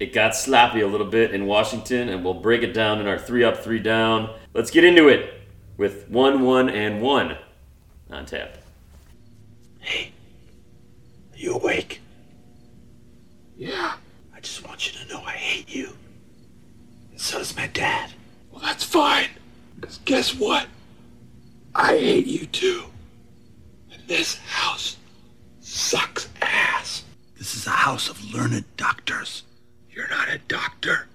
It got sloppy a little bit in Washington, and we'll break it down in our 3 Up, 3 Down. Let's get into it with 1-1-1 on tap. Hey, are you awake? Yeah. I just want you to know I hate you. And so does my dad. Well, that's fine. Because guess what? I hate you too. And this house sucks ass. This is a house of learned doctors. You're not a doctor.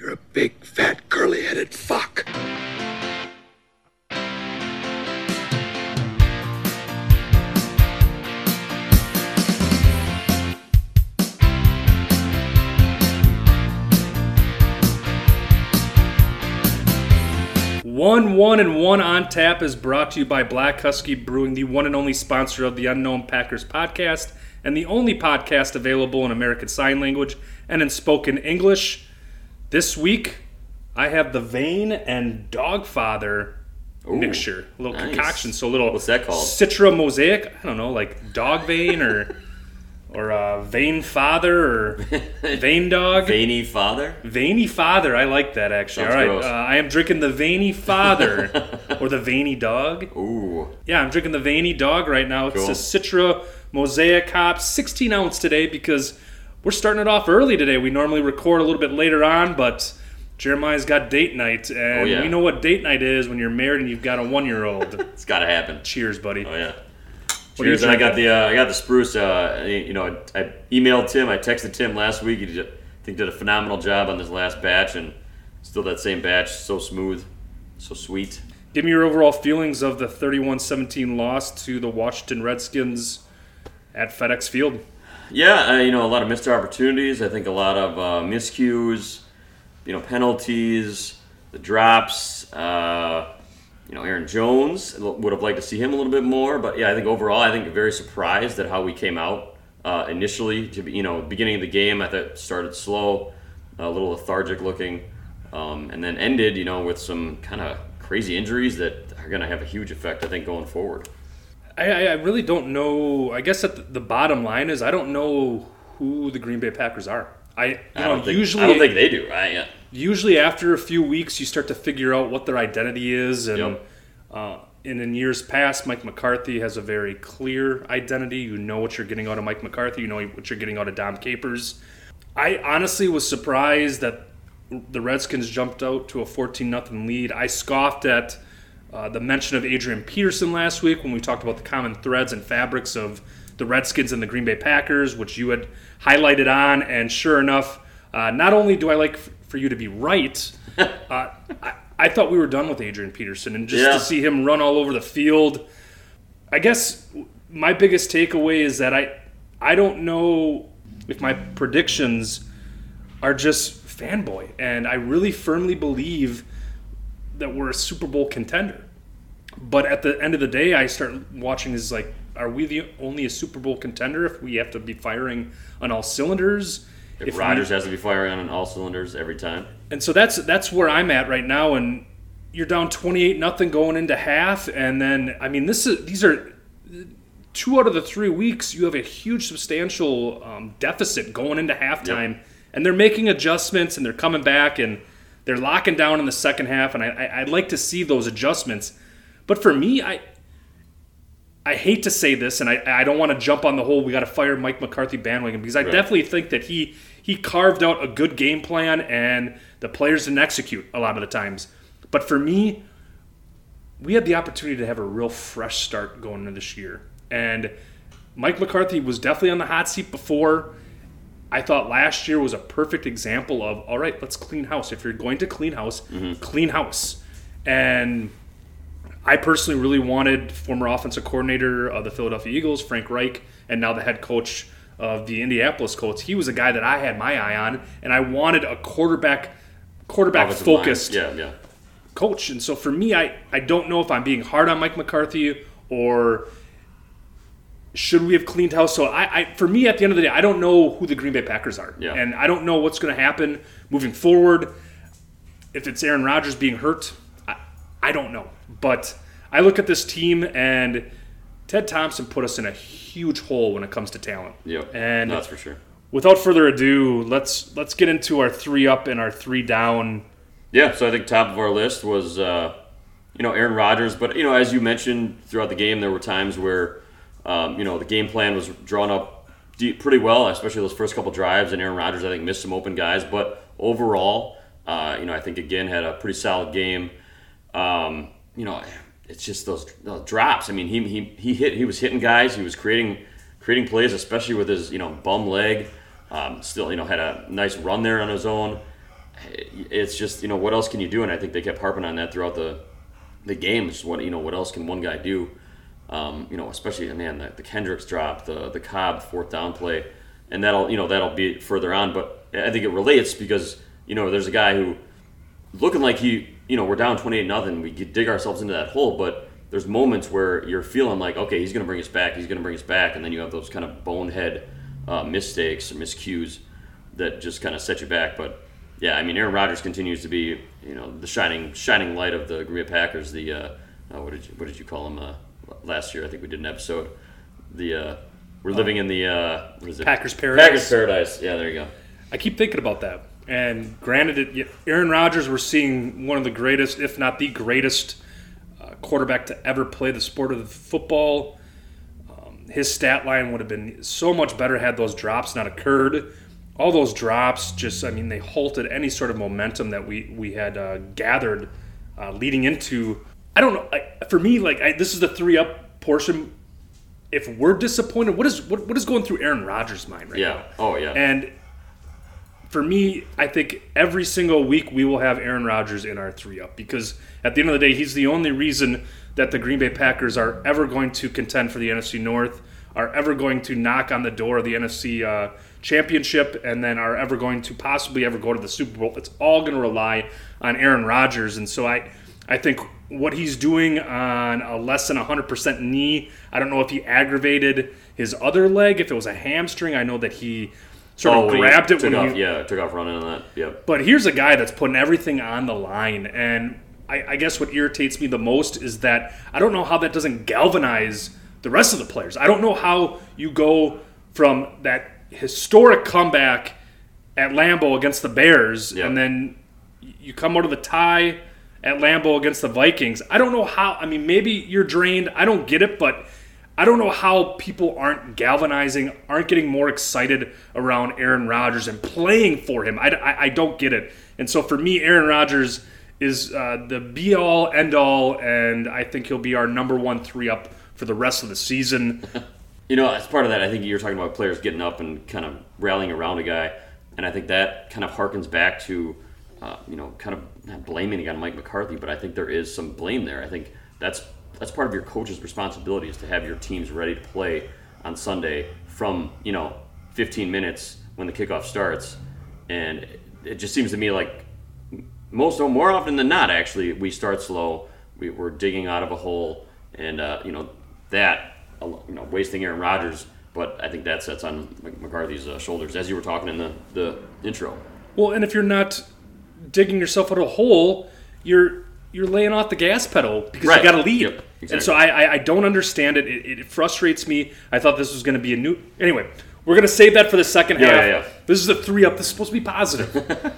You're a big, fat, curly-headed fuck. One on tap is brought to you by Black Husky Brewing, the one and only sponsor of the Unknown Packers Podcast, and the only podcast available in American Sign Language and in spoken English. This week, I have the Vein and Dogfather mixture, a little concoction. So a little, what's that called? Citra Mosaic. I don't know, like dog vein or vein father or vein dog. Veiny father? Veiny father. I like that, actually. Sounds all right. Gross. I am drinking the veiny father or the veiny dog. Ooh. Yeah, I'm drinking the veiny dog right now. It's cool. A Citra Mosaic hop, 16 ounce today because we're starting it off early today. We normally record a little bit later on, but Jeremiah's got date night, and we know what date night is when you're married and you've got a 1-year-old. It's got to happen. Cheers, buddy. Oh yeah. Cheers. And I got the spruce. I emailed Tim. I texted Tim last week. He did a phenomenal job on this last batch, and still that same batch, so smooth, so sweet. Give me your overall feelings of the 31-17 loss to the Washington Redskins at FedEx Field. Yeah, a lot of missed opportunities. I think a lot of miscues, penalties, the drops. Aaron Jones, would have liked to see him a little bit more. But yeah, I think overall, very surprised at how we came out initially. Beginning of the game, I thought started slow, a little lethargic looking, and then ended, with some kind of crazy injuries that are going to have a huge effect, I think, going forward. I really don't know. I guess that the bottom line is I don't know who the Green Bay Packers are. I don't think they do. Usually after a few weeks, you start to figure out what their identity is. And, in years past, Mike McCarthy has a very clear identity. You know what you're getting out of Mike McCarthy. You know what you're getting out of Dom Capers. I honestly was surprised that the Redskins jumped out to a 14-0 lead. I scoffed at the mention of Adrian Peterson last week when we talked about the common threads and fabrics of the Redskins and the Green Bay Packers, which you had highlighted on, and sure enough, not only do I like for you to be right, I thought we were done with Adrian Peterson, and just to see him run all over the field. I guess my biggest takeaway is that I don't know if my predictions are just fanboy, and I really firmly believe that we're a Super Bowl contender. But at the end of the day, I start watching this like, are we the only a Super Bowl contender if we have to be firing on all cylinders? If Rodgers has to be firing on all cylinders every time. And so that's where I'm at right now, and you're down 28-0 going into half, and then these are 2 out of the 3 weeks you have a huge substantial deficit going into halftime, and they're making adjustments and they're coming back and they're locking down in the second half, and I'd like to see those adjustments. But for me, I hate to say this, and I don't want to jump on the whole we got to fire Mike McCarthy bandwagon, because I definitely think that he carved out a good game plan and the players didn't execute a lot of the times. But for me, we had the opportunity to have a real fresh start going into this year. And Mike McCarthy was definitely on the hot seat before. I thought last year was a perfect example of, all right, let's clean house. If you're going to clean house, clean house. And I personally really wanted former offensive coordinator of the Philadelphia Eagles, Frank Reich, and now the head coach of the Indianapolis Colts. He was a guy that I had my eye on, and I wanted a quarterback-focused coach. And so for me, I don't know if I'm being hard on Mike McCarthy or – should we have cleaned house? So for me, at the end of the day, I don't know who the Green Bay Packers are. Yeah. And I don't know what's going to happen moving forward. If it's Aaron Rodgers being hurt, I don't know. But I look at this team, and Ted Thompson put us in a huge hole when it comes to talent. Yeah, and that's for sure. without further ado, let's get into our three up and our three down. Yeah, so I think top of our list was Aaron Rodgers, but as you mentioned throughout the game, there were times where the game plan was drawn up pretty well, especially those first couple drives, and Aaron Rodgers I think missed some open guys, but overall, I think again had a pretty solid game. It's just those drops. I mean, he was hitting guys, he was creating plays, especially with his bum leg. Still had a nice run there on his own. It's just what else can you do? And I think they kept harping on that throughout the game. Just what else can one guy do? Especially the Kendricks drop, the Cobb fourth down play, and that'll be further on. But I think it relates because there's a guy who looking like he we're down 28-0. We dig ourselves into that hole, but there's moments where you're feeling like, okay, he's going to bring us back, and then you have those kind of bonehead mistakes or miscues that just kind of set you back. But, yeah, I mean, Aaron Rodgers continues to be, the shining light of the Green Bay Packers. The what did you call him last year? I think we did an episode. We're living in the Packers Paradise. Packers Paradise. Yeah, there you go. I keep thinking about that. And granted, Aaron Rodgers, we're seeing one of the greatest, if not the greatest, quarterback to ever play the sport of football. His stat line would have been so much better had those drops not occurred. All those drops they halted any sort of momentum that we had gathered leading into. I don't know. This is the three up portion. If we're disappointed, what is going through Aaron Rodgers' mind right now? Yeah. Oh yeah. And for me, I think every single week we will have Aaron Rodgers in our three up because at the end of the day, he's the only reason that the Green Bay Packers are ever going to contend for the NFC North, are ever going to knock on the door of the NFC championship, and then are ever going to possibly ever go to the Super Bowl. It's all going to rely on Aaron Rodgers. And so I think what he's doing on a less than 100% knee, I don't know if he aggravated his other leg, if it was a hamstring. I know that he grabbed it took off running on that. Yep. But here's a guy that's putting everything on the line, and I guess what irritates me the most is that I don't know how that doesn't galvanize the rest of the players. I don't know how you go from that historic comeback at Lambeau against the Bears, and then you come out of the tie at Lambeau against the Vikings. I don't know how. I mean, maybe you're drained. I don't get it, but I don't know how people aren't galvanizing, aren't getting more excited around Aaron Rodgers and playing for him. I don't get it. And so for me, Aaron Rodgers is the be-all, end-all, and I think he'll be our number 1 3-up for the rest of the season. As part of that, I think you're talking about players getting up and kind of rallying around a guy, and I think that kind of harkens back to, kind of not blaming again Mike McCarthy, but I think there is some blame there. I think that's part of your coach's responsibility is to have your teams ready to play on Sunday from, 15 minutes when the kickoff starts. And it just seems to me like more often than not, actually, we start slow. We're digging out of a hole and, wasting Aaron Rodgers. But I think that sets on McCarthy's shoulders, as you were talking in the intro. Well, and if you're not digging yourself out of a hole, you're laying off the gas pedal because you got to lead. Yep, exactly. And so I don't understand it. It frustrates me. I thought this was going to be Anyway, we're going to save that for the second half. Yeah. This is a 3-up. This is supposed to be positive.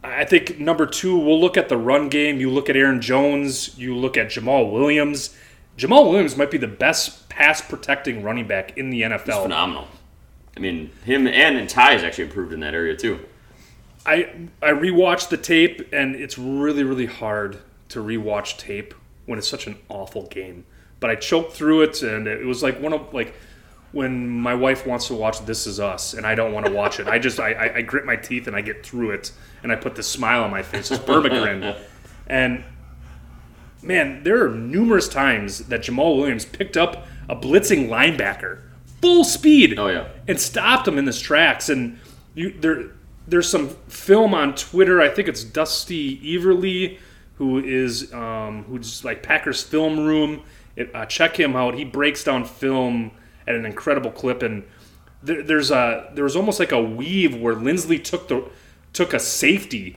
I think number 2, we'll look at the run game. You look at Aaron Jones. You look at Jamaal Williams. Jamaal Williams might be the best pass-protecting running back in the NFL. He's phenomenal. I mean, him and Ty has actually improved in that area too. I rewatched the tape, and it's really, really hard to rewatch tape when it's such an awful game. But I choked through it, and it was like when my wife wants to watch This Is Us, and I don't want to watch it. I just I grit my teeth, and I get through it, and I put this smile on my face, this Burma grin. And, man, there are numerous times that Jamaal Williams picked up a blitzing linebacker, full speed, and stopped him in his tracks. And there's some film on Twitter. I think it's Dusty Everly, who is who's like Packers Film Room. Check him out. He breaks down film at an incredible clip. And there was almost like a weave where Linsley took a safety,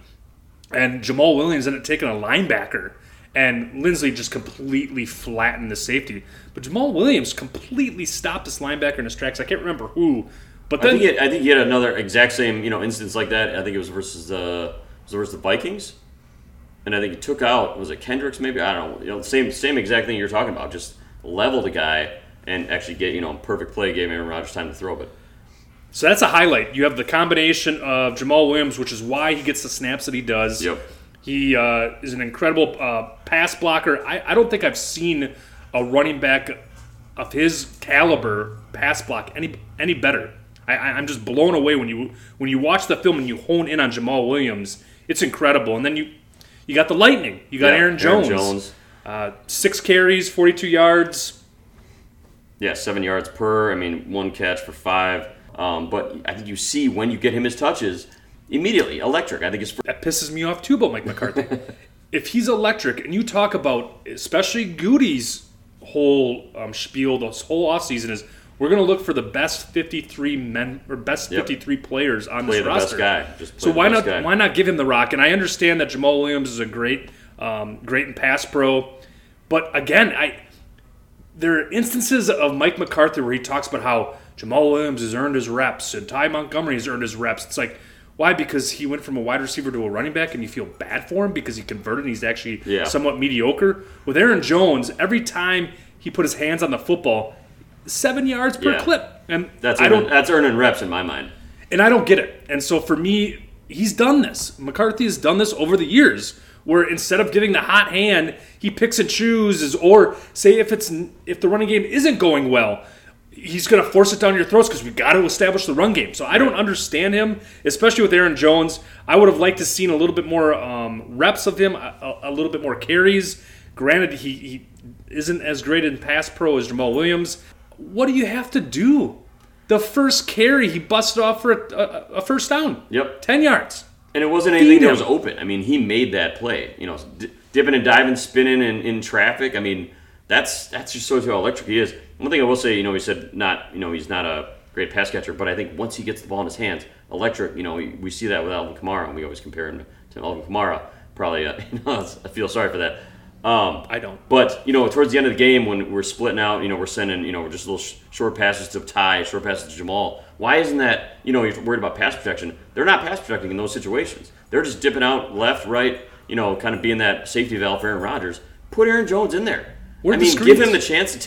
and Jamaal Williams ended up taking a linebacker, and Linsley just completely flattened the safety. But Jamaal Williams completely stopped this linebacker in his tracks. I can't remember who. But then I think he had another exact same instance like that. I think it was versus the Vikings, and I think he took out, was it Kendricks maybe? I don't know. Same exact thing you're talking about. Just level the guy and actually get a perfect play, gave Aaron Rodgers time to throw it. So that's a highlight. You have the combination of Jamaal Williams, which is why he gets the snaps that he does. Yep. He is an incredible pass blocker. I don't think I've seen a running back of his caliber pass block any better. I'm just blown away when you watch the film and you hone in on Jamaal Williams. It's incredible. And then you got the lightning. You got Aaron Jones. Aaron Jones. 6 carries, 42 yards. Yeah, 7 yards per. 1 catch for 5. But I think you see when you get him his touches, immediately electric. I think it's that pisses me off too about Mike McCarthy. If he's electric, and you talk about, especially Goody's whole spiel, this whole offseason is, we're going to look for the best 53 men or best 53 players on this roster. Best guy. Just so why not give him the rock? And I understand that Jamaal Williams is a great and pass pro, but again, there are instances of Mike McCarthy where he talks about how Jamaal Williams has earned his reps and Ty Montgomery has earned his reps. It's like, why? Because he went from a wide receiver to a running back, and you feel bad for him because he converted and he's actually somewhat mediocre. With Aaron Jones, every time he put his hands on the football, 7 yards per clip. And that's earning reps in my mind. And I don't get it. And so for me, he's done this. McCarthy has done this over the years, where instead of giving the hot hand, he picks and chooses, or say if the running game isn't going well, he's going to force it down your throats because we've got to establish the run game. So I don't understand him, especially with Aaron Jones. I would have liked to have seen a little bit more reps of him, a little bit more carries. Granted, he isn't as great in pass pro as Jamaal Williams. What do you have to do? The first carry, he busted off for a first down. Yep. 10 yards. And it wasn't anything that was open. He made that play. Dipping and diving, spinning in traffic. That's just so electric he is. One thing I will say, he said he's not a great pass catcher, but I think once he gets the ball in his hands, electric. We see that with Alvin Kamara, and we always compare him to Alvin Kamara. Probably, I feel sorry for that. I don't. But towards the end of the game, when we're splitting out, we're sending, just little short passes to Ty, short passes to Jamaal. Why isn't that? You're worried about pass protection. They're not pass protecting in those situations. They're just dipping out left, right. Kind of being that safety valve for Aaron Rodgers. Put Aaron Jones in there. Give him the chance to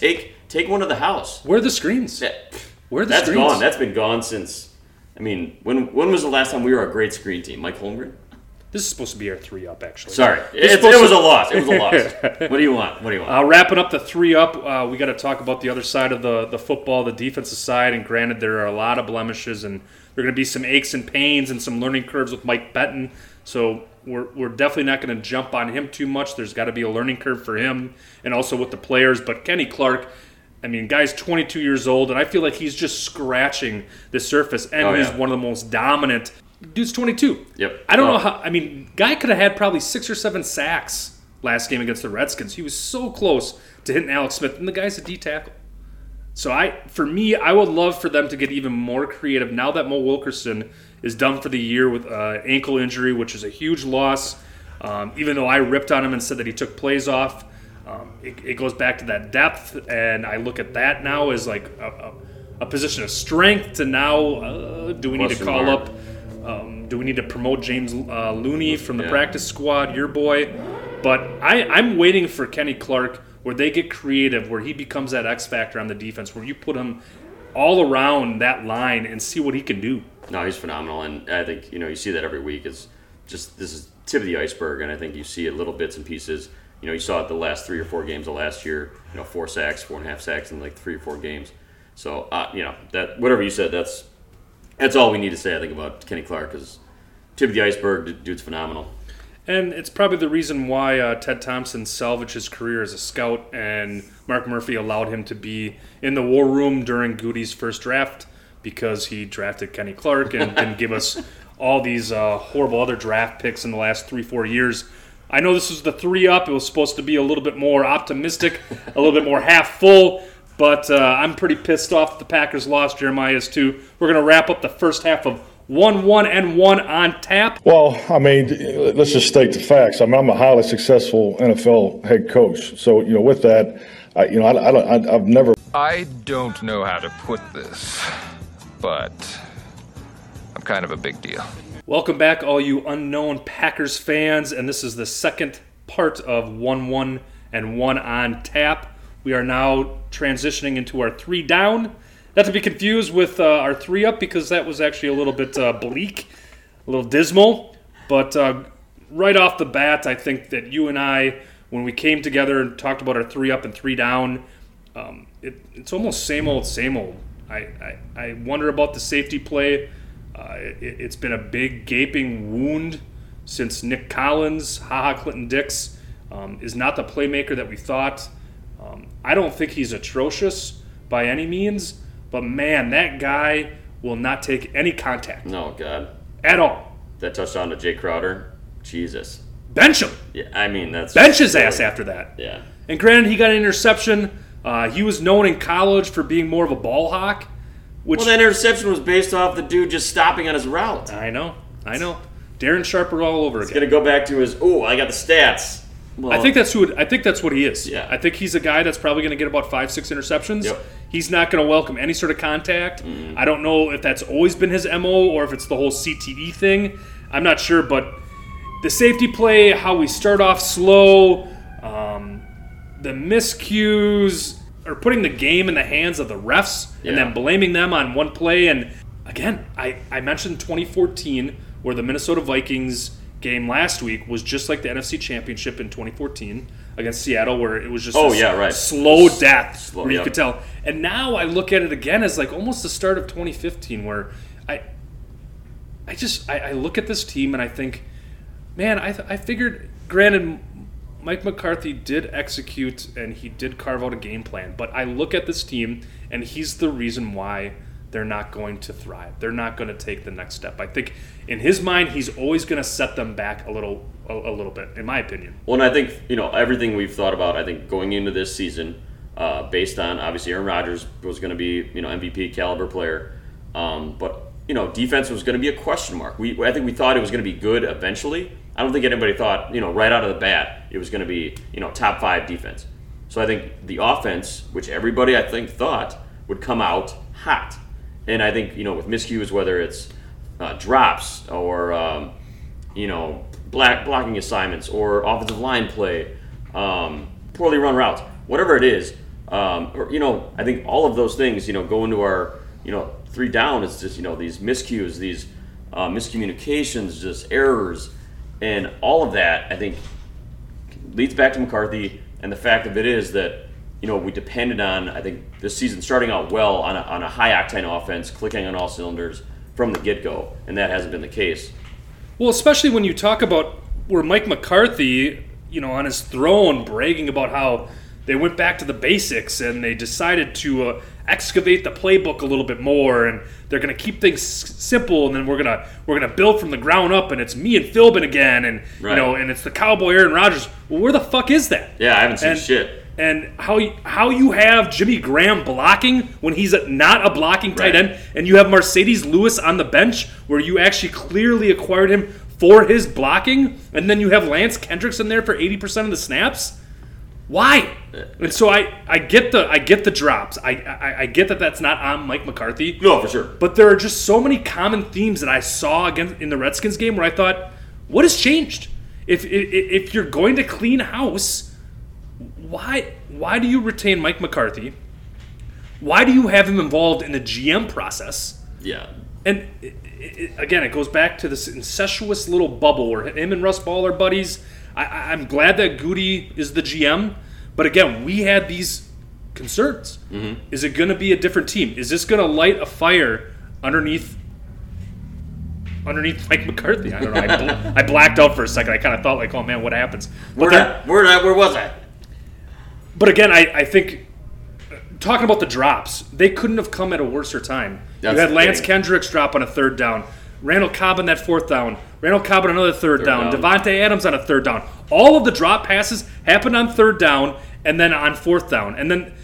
take one to the house. Where are the screens? That's gone. That's been gone since. When was the last time we were a great screen team? Mike Holmgren. This is supposed to be our 3-up, actually. Sorry. It was a loss. What do you want? Wrapping up the 3-up, we got to talk about the other side of the football, the defensive side. And granted, there are a lot of blemishes, and there are going to be some aches and pains and some learning curves with Mike Benton. So we're definitely not going to jump on him too much. There's got to be a learning curve for him and also with the players. But Kenny Clark, guy's 22 years old, and I feel like he's just scratching the surface. And he's one of the most dominant. Dude's 22. Yep. I don't know how. Guy could have had probably 6 or 7 sacks last game against the Redskins. He was so close to hitting Alex Smith, and the guy's a D tackle. So I would love for them to get even more creative now that Mo Wilkerson is done for the year with ankle injury, which is a huge loss. Even though I ripped on him and said that he took plays off, it goes back to that depth, and I look at that now as like a position of strength. To now, do we need to promote James Looney from the practice squad, your boy? But I'm waiting for Kenny Clark, where they get creative, where he becomes that X factor on the defense, where you put him all around that line and see what he can do. No, he's phenomenal, and I think you see that every week. It's just, this is tip of the iceberg, and I think you see it little bits and pieces. You saw it the last 3 or 4 games of last year. 4 sacks, 4.5 sacks in like 3 or 4 games. So that, whatever you said, that's all we need to say, I think, about Kenny Clark, because tip of the iceberg, dude's phenomenal. And it's probably the reason why Ted Thompson salvaged his career as a scout, and Mark Murphy allowed him to be in the war room during Goody's first draft, because he drafted Kenny Clark and didn't give us all these horrible other draft picks in the last 3-4 years. I know this was the 3-up. It was supposed to be a little bit more optimistic, a little bit more half full. But I'm pretty pissed off that the Packers lost. Jeremiah is too. We're going to wrap up the first half of 1-1-1 on tap. Well, let's just state the facts. I'm a highly successful NFL head coach. So, with that, I've never. I don't know how to put this, but I'm kind of a big deal. Welcome back, all you Unknown Packers fans, and this is the second part of 1-1 and 1 on Tap. We are now transitioning into our 3 down. Not to be confused with our 3 up, because that was actually a little bit bleak, a little dismal, but right off the bat, I think that you and I, when we came together and talked about our 3 up and 3 down, it's almost same old, same old. I wonder about the safety play. It's been a big gaping wound since Nick Collins, Ha Ha Clinton-Dix, is not the playmaker that we thought. I don't think he's atrocious by any means, but man, that guy will not take any contact. No, God. At all. That touchdown to Jay Crowder, Jesus. Bench him. Yeah, I mean, that's... Bench his ass after that. Yeah. And granted, he got an interception. He was known in college for being more of a ball hawk. Well, that interception was based off the dude just stopping on his route. I know. Darren Sharper all over again. It's going to go back to his, I got the stats. Well, I think that's what he is. Yeah. I think he's a guy that's probably going to get about 5-6 interceptions. Yep. He's not going to welcome any sort of contact. Mm. I don't know if that's always been his MO or if it's the whole CTE thing. I'm not sure, but the safety play, how we start off slow, the miscues, or putting the game in the hands of the refs and then blaming them on one play. And again, I mentioned 2014, where the Minnesota Vikings game last week was just like the NFC Championship in 2014 against Seattle, where it was just slow death, where you could tell. And now I look at it again as like almost the start of 2015, where I look at this team and I think, man, I figured, granted, Mike McCarthy did execute and he did carve out a game plan. But I look at this team, and he's the reason why they're not going to thrive. They're not going to take the next step. I think in his mind, he's always going to set them back a little bit, in my opinion. Well, and I think, everything we've thought about, I think going into this season, based on, obviously, Aaron Rodgers was going to be, MVP caliber player. But, defense was going to be a question mark. I think we thought it was going to be good eventually. I don't think anybody thought, right out of the bat, it was going to be, top 5 defense. So I think the offense, which everybody I think thought would come out hot, and I think with miscues, whether it's drops or blocking assignments or offensive line play, poorly run routes, whatever it is, I think all of those things, go into our 3 down. It's just these miscues, these miscommunications, just errors. And all of that, I think, leads back to McCarthy, and the fact of it is that, we depended on, I think, this season starting out well on a high-octane offense, clicking on all cylinders from the get-go, and that hasn't been the case. Well, especially when you talk about where Mike McCarthy, on his throne, bragging about how they went back to the basics and they decided to excavate the playbook a little bit more, and they're going to keep things simple, and then we're going to build from the ground up, and it's me and Philbin again, and right. And it's the cowboy Aaron Rodgers. Well, where the fuck is that? Yeah, I haven't seen shit. And how you have Jimmy Graham blocking when he's not a blocking tight end, and you have Mercedes Lewis on the bench where you actually clearly acquired him for his blocking, and then you have Lance Kendricks in there for 80% of the snaps. Why? And so I get the drops. I get that that's not on Mike McCarthy. No, for sure. But there are just so many common themes that I saw again in the Redskins game where I thought, what has changed? If you're going to clean house, why do you retain Mike McCarthy? Why do you have him involved in the GM process? Yeah. And again, it goes back to this incestuous little bubble where him and Russ Ball are buddies. I'm glad that Goody is the GM, but again, we had these concerns. Mm-hmm. Is it going to be a different team? Is this going to light a fire underneath Mike McCarthy? I don't know. I blacked out for a second. I kind of thought like, oh man, what happens? Where was I? But again, I think talking about the drops, they couldn't have come at a worser time. That's you had Lance Kendricks drop on a 3rd down. Randall Cobb on that 4th down. Randall Cobb on another 3rd down. Davante Adams on a 3rd down. All of the drop passes happened on 3rd down and then on 4th down. And then,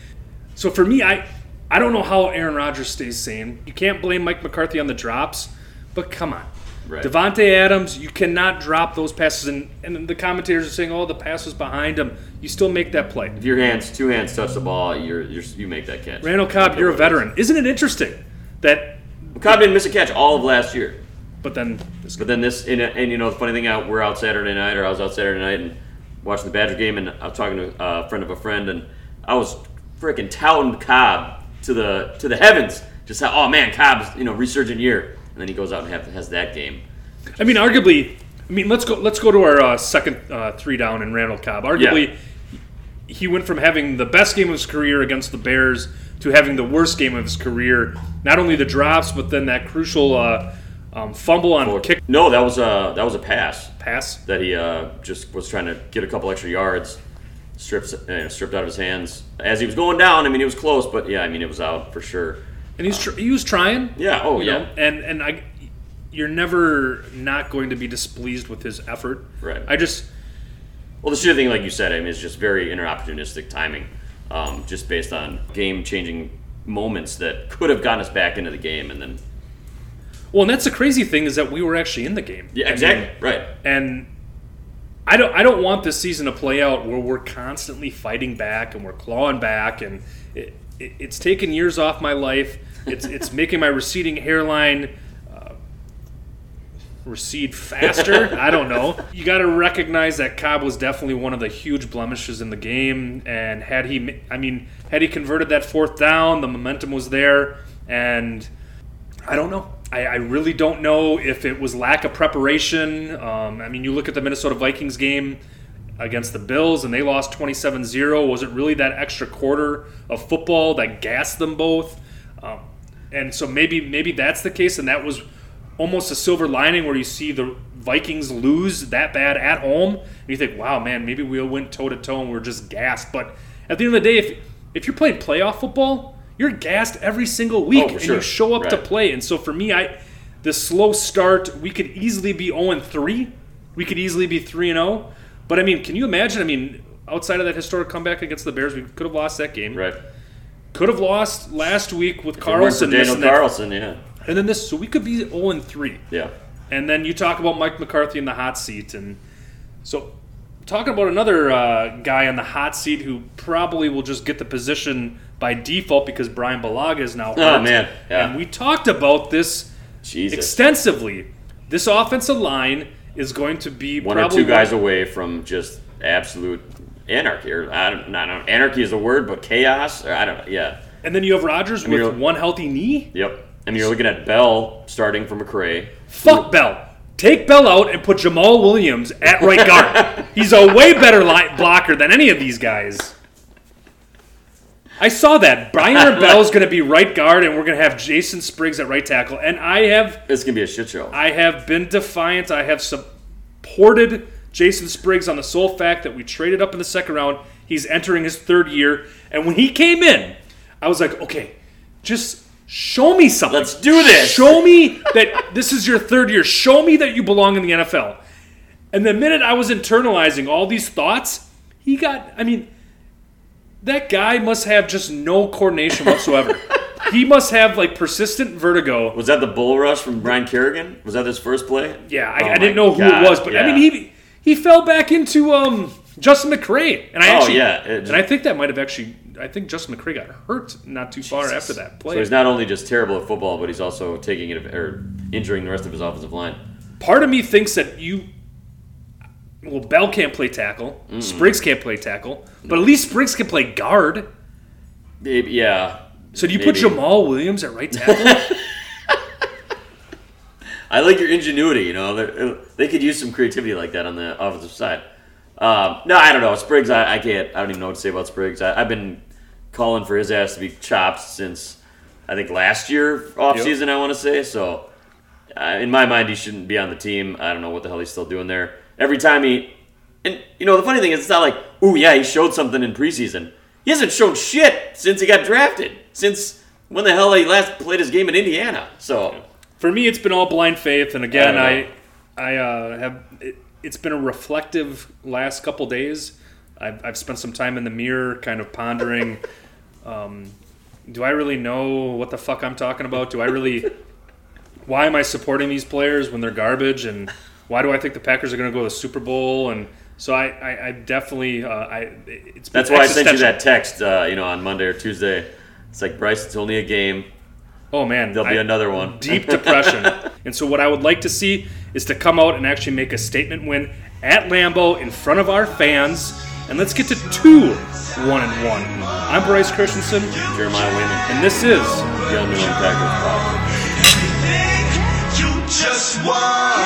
so for me, I don't know how Aaron Rodgers stays sane. You can't blame Mike McCarthy on the drops, but come on. Right. Davante Adams, you cannot drop those passes. And the commentators are saying, the pass was behind him. You still make that play. If your two hands touch the ball, you make that catch. Randall Cobb, you're a veteran. Isn't it interesting that Cobb didn't miss a catch all of last year. But then this, and you know, the funny thing, I was out Saturday night and watching the Badger game, and I was talking to a friend of a friend, and I was freaking touting Cobb to the heavens. Just how, oh man, Cobb's, you know, resurgent year, and then he goes out and has that game. I mean, arguably, let's go to our second three down in Randall Cobb. Arguably, he went from having the best game of his career against the Bears to having the worst game of his career. Not only the drops, but then that crucial fumble on kick. No, that was a pass. Pass that he just was trying to get a couple extra yards, stripped out of his hands as he was going down. I mean, it was close, but yeah, I mean, it was out for sure. And he was trying. Yeah. Oh, yeah. You're never not going to be displeased with his effort. Right. Well, the shooter thing, like you said, I mean, it's just very inter-opportunistic timing, just based on game-changing moments that could have gotten us back into the game, and then. Well, and that's the crazy thing is that we were actually in the game. Yeah, exactly. Right. And I don't want this season to play out where we're constantly fighting back and we're clawing back, and it's taken years off my life. It's making my receding hairline recede faster. I don't know. You got to recognize that Cobb was definitely one of the huge blemishes in the game, and had he converted that fourth down, the momentum was there, and I don't know. I really don't know if it was lack of preparation. I mean, you look at the Minnesota Vikings game against the Bills, and they lost 27-0. Was it really that extra quarter of football that gassed them both? And so maybe that's the case, and that was almost a silver lining where you see the Vikings lose that bad at home, and you think, wow, man, maybe we went toe-to-toe and we're just gassed. But at the end of the day, if you're playing playoff football, you're gassed every single week, and you show up to play. And so for me, the slow start, we could easily be 0-3. We could easily be 3-0. But, I mean, can you imagine? I mean, outside of that historic comeback against the Bears, we could have lost that game. Right. Could have lost last week with Carlson. Daniel Carlson, yeah. And then this, so we could be 0-3. Yeah. And then you talk about Mike McCarthy in the hot seat. And so talking about another guy on the hot seat who probably will just get the position by default because Brian Balaga is now hurt. Oh, man. Yeah. And we talked about this extensively. This offensive line is going to be one or two guys away from just absolute anarchy. Or I don't know. Anarchy is the word, but chaos? Or I don't know. Yeah. And then you have Rodgers with one healthy knee? Yep. And you're looking at Bell starting for McCray. Fuck Bell. Take Bell out and put Jamaal Williams at right guard. He's a way better blocker than any of these guys. I saw that. Brian Bell's going to be right guard, and we're going to have Jason Spriggs at right tackle. And it's going to be a shit show. I have been defiant. I have supported Jason Spriggs on the sole fact that we traded up in the second round. He's entering his third year. And when he came in, I was like, okay, just show me something. Let's do this. Show me that this is your third year. Show me that you belong in the NFL. And the minute I was internalizing all these thoughts, that guy must have just no coordination whatsoever. He must have, persistent vertigo. Was that the bull rush from Brian Kerrigan? Was that his first play? Yeah, I didn't know who it was. But, yeah. He fell back into Justin McCray. And I think that might have actually... I think Justin McCray got hurt not too far after that play. So he's not only just terrible at football, but he's also injuring the rest of his offensive line. Part of me thinks that Bell can't play tackle. Mm. Spriggs can't play tackle. But at least Spriggs can play guard. Maybe, yeah. So do you put Jamaal Williams at right tackle? I like your ingenuity, you know. They could use some creativity like that on the offensive side. No, I don't know. Spriggs, I can't. I don't even know what to say about Spriggs. I've been calling for his ass to be chopped since, I think, last year offseason, I want to say. So, in my mind, he shouldn't be on the team. I don't know what the hell he's still doing there. Every time the funny thing is, it's not like, ooh, yeah, he showed something in preseason. He hasn't shown shit since he got drafted, since when the hell he last played his game in Indiana. So, for me, it's been all blind faith. And again, it's been a reflective last couple days. I've spent some time in the mirror kind of pondering, do I really know what the fuck I'm talking about? Why am I supporting these players when they're garbage? And why do I think the Packers are going to go to the Super Bowl? And so I definitely... it's been existential. That's why I sent you that text on Monday or Tuesday. It's like, Bryce, it's only a game. oh man, there'll be another one. Deep depression. And so what I would like to see is to come out and actually make a statement win at Lambeau in front of our fans, and let's get to 2-1-1. I'm Bryce Christensen. Jeremiah Wayman. And this is the Unknown Packers Podcast. You just won.